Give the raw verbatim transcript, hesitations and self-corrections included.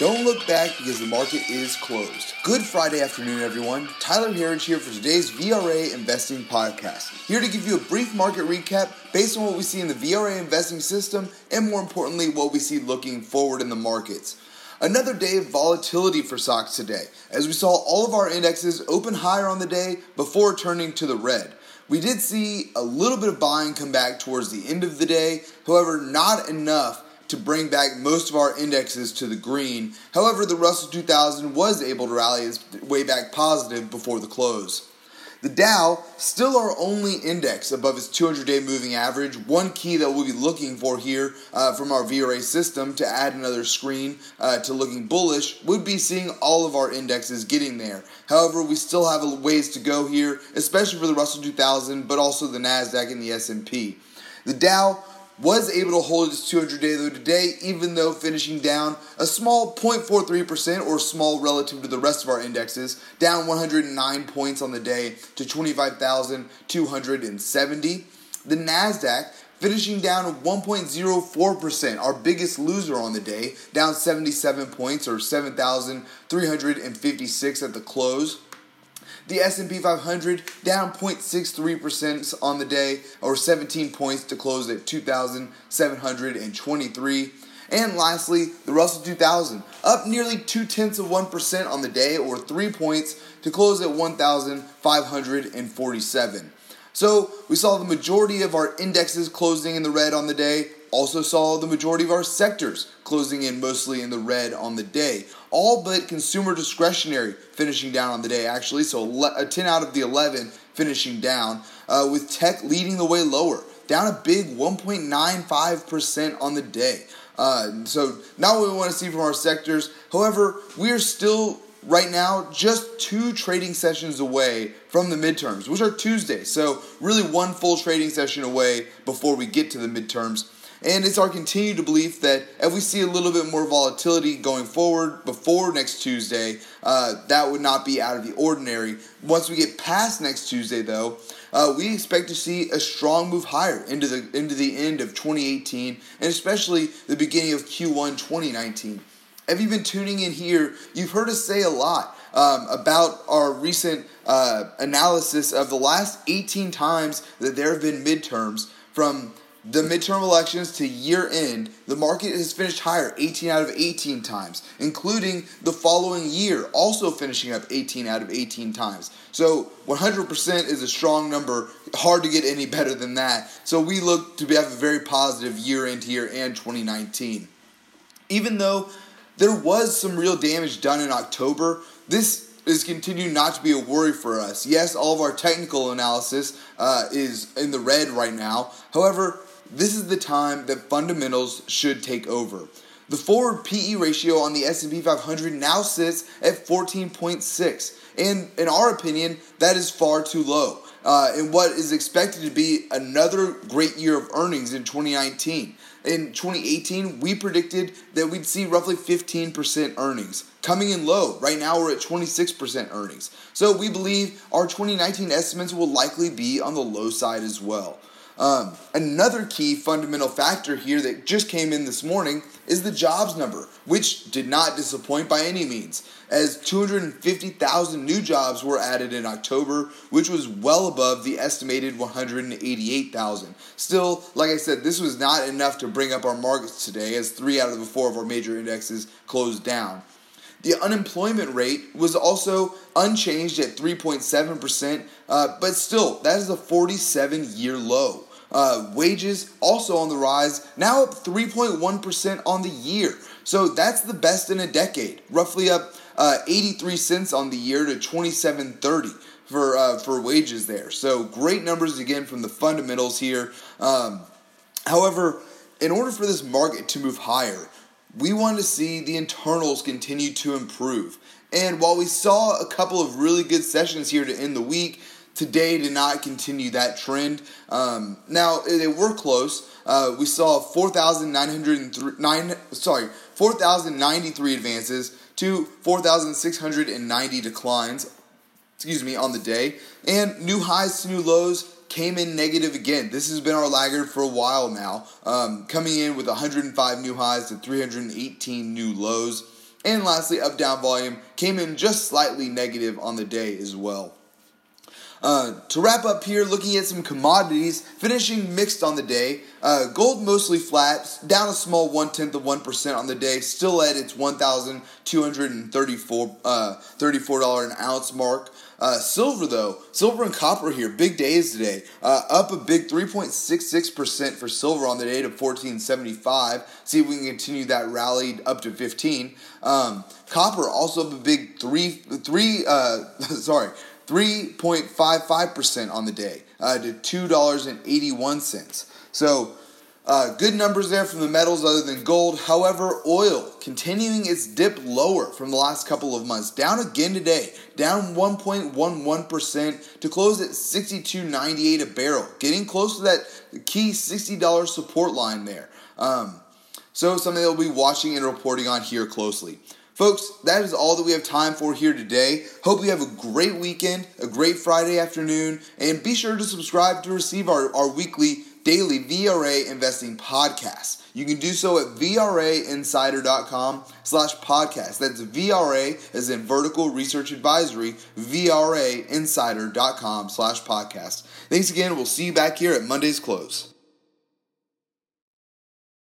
Don't look back because the market is closed. Good Friday afternoon, everyone. Tyler Herridge here for today's V R A Investing Podcast. Here to give you a brief market recap based on what we see in the V R A investing system and, more importantly, what we see looking forward in the markets. Another day of volatility for stocks today, as we saw all of our indexes open higher on the day before turning to the red. We did see a little bit of buying come back towards the end of the day, however, not enough to bring back most of our indexes to the green. However, the Russell two thousand was able to rally its way back positive before the close. The Dow, still our only index above its two hundred day moving average, one key that we'll be looking for here uh, from our V R A system to add another screen uh, to looking bullish, would be seeing all of our indexes getting there. However, we still have a ways to go here, especially for the Russell two thousand, but also the NASDAQ and the S and P. The Dow was able to hold its two hundred day low today, even though finishing down a small zero point four three percent, or small relative to the rest of our indexes, down one hundred nine points on the day to twenty-five thousand two hundred seventy. The NASDAQ finishing down one point zero four percent, our biggest loser on the day, down seventy-seven points, or seven thousand three hundred fifty-six at the close. The S and P five hundred down zero point six three percent on the day, or seventeen points, to close at two thousand seven hundred twenty-three. And lastly, the Russell two thousand, up nearly two tenths of one percent on the day, or three points, to close at one thousand five hundred forty-seven. So we saw the majority of our indexes closing in the red on the day. Also saw the majority of our sectors closing in mostly in the red on the day. All but consumer discretionary finishing down on the day, actually. So ten out of the eleven finishing down, uh, with tech leading the way lower, down a big one point nine five percent on the day. Uh, so not what we want to see from our sectors. However, we are still right now just two trading sessions away from the midterms, which are Tuesday. So really one full trading session away before we get to the midterms. And it's our continued belief that if we see a little bit more volatility going forward before next Tuesday, uh, that would not be out of the ordinary. Once we get past next Tuesday, though, uh, we expect to see a strong move higher into the into the end of twenty eighteen, and especially the beginning of Q one twenty nineteen. If you've been tuning in here, you've heard us say a lot um, about our recent uh, analysis of the last eighteen times that there have been midterms. From the midterm elections to year end, the market has finished higher eighteen out of eighteen times, including the following year also finishing up eighteen out of eighteen times. So one hundred percent is a strong number, hard to get any better than that. So we look to have a very positive year end here and twenty nineteen. Even though there was some real damage done in October, this is continued not to be a worry for us. Yes, all of our technical analysis uh, is in the red right now. However, this is the time that fundamentals should take over. The forward P E ratio on the S and P five hundred now sits at fourteen point six, and in our opinion, that is far too low. Uh, in what is expected to be another great year of earnings in twenty nineteen. In twenty eighteen, we predicted that we'd see roughly fifteen percent earnings. Coming in low, right now we're at twenty-six percent earnings. So we believe our twenty nineteen estimates will likely be on the low side as well. Um, another key fundamental factor here that just came in this morning is the jobs number, which did not disappoint by any means, as two hundred fifty thousand new jobs were added in October, which was well above the estimated one hundred eighty-eight thousand. Still, like I said, this was not enough to bring up our markets today, as three out of the four of our major indexes closed down. The unemployment rate was also unchanged at three point seven percent, uh, but still, that is a forty-seven year low. Uh, wages also on the rise, now up three point one percent on the year. So that's the best in a decade, roughly up uh, eighty-three cents on the year to twenty-seven thirty for uh, for wages there. So great numbers again from the fundamentals here. Um, however, in order for this market to move higher, we want to see the internals continue to improve. And while we saw a couple of really good sessions here to end the week, today did not continue that trend. Um, now, they were close. Uh, we saw four thousand nine hundred three advances to four thousand six hundred ninety declines excuse me, on the day. And new highs to new lows came in negative again. This has been our laggard for a while now, um, coming in with one hundred five new highs to three hundred eighteen new lows. And lastly, up-down volume came in just slightly negative on the day as well. Uh, to wrap up here, looking at some commodities, finishing mixed on the day. Uh, gold mostly flat, down a small one-tenth of one percent on the day, still at its one thousand two hundred thirty-four dollars uh, thirty-four dollars an ounce mark. Uh, silver, though, silver and copper here, big days today. Uh, up a big three point six six percent for silver on the day to fourteen seventy-five. See if we can continue that rally up to fifteen. Um, copper also up a big three, three uh, sorry, three point five five percent on the day uh, to two dollars and eighty-one cents. So uh, good numbers there from the metals other than gold. However, oil continuing its dip lower from the last couple of months. Down again today, down one point one one percent to close at sixty-two ninety-eight a barrel. Getting close to that key sixty dollars support line there. Um, so something that we'll be watching and reporting on here closely. Folks, that is all that we have time for here today. Hope you have a great weekend, a great Friday afternoon, and be sure to subscribe to receive our, our weekly, daily V R A Investing Podcast. You can do so at VRAinsider.com slash podcast. That's V R A as in Vertical Research Advisory, VRAinsider.com slash podcast. Thanks again. We'll see you back here at Monday's Close.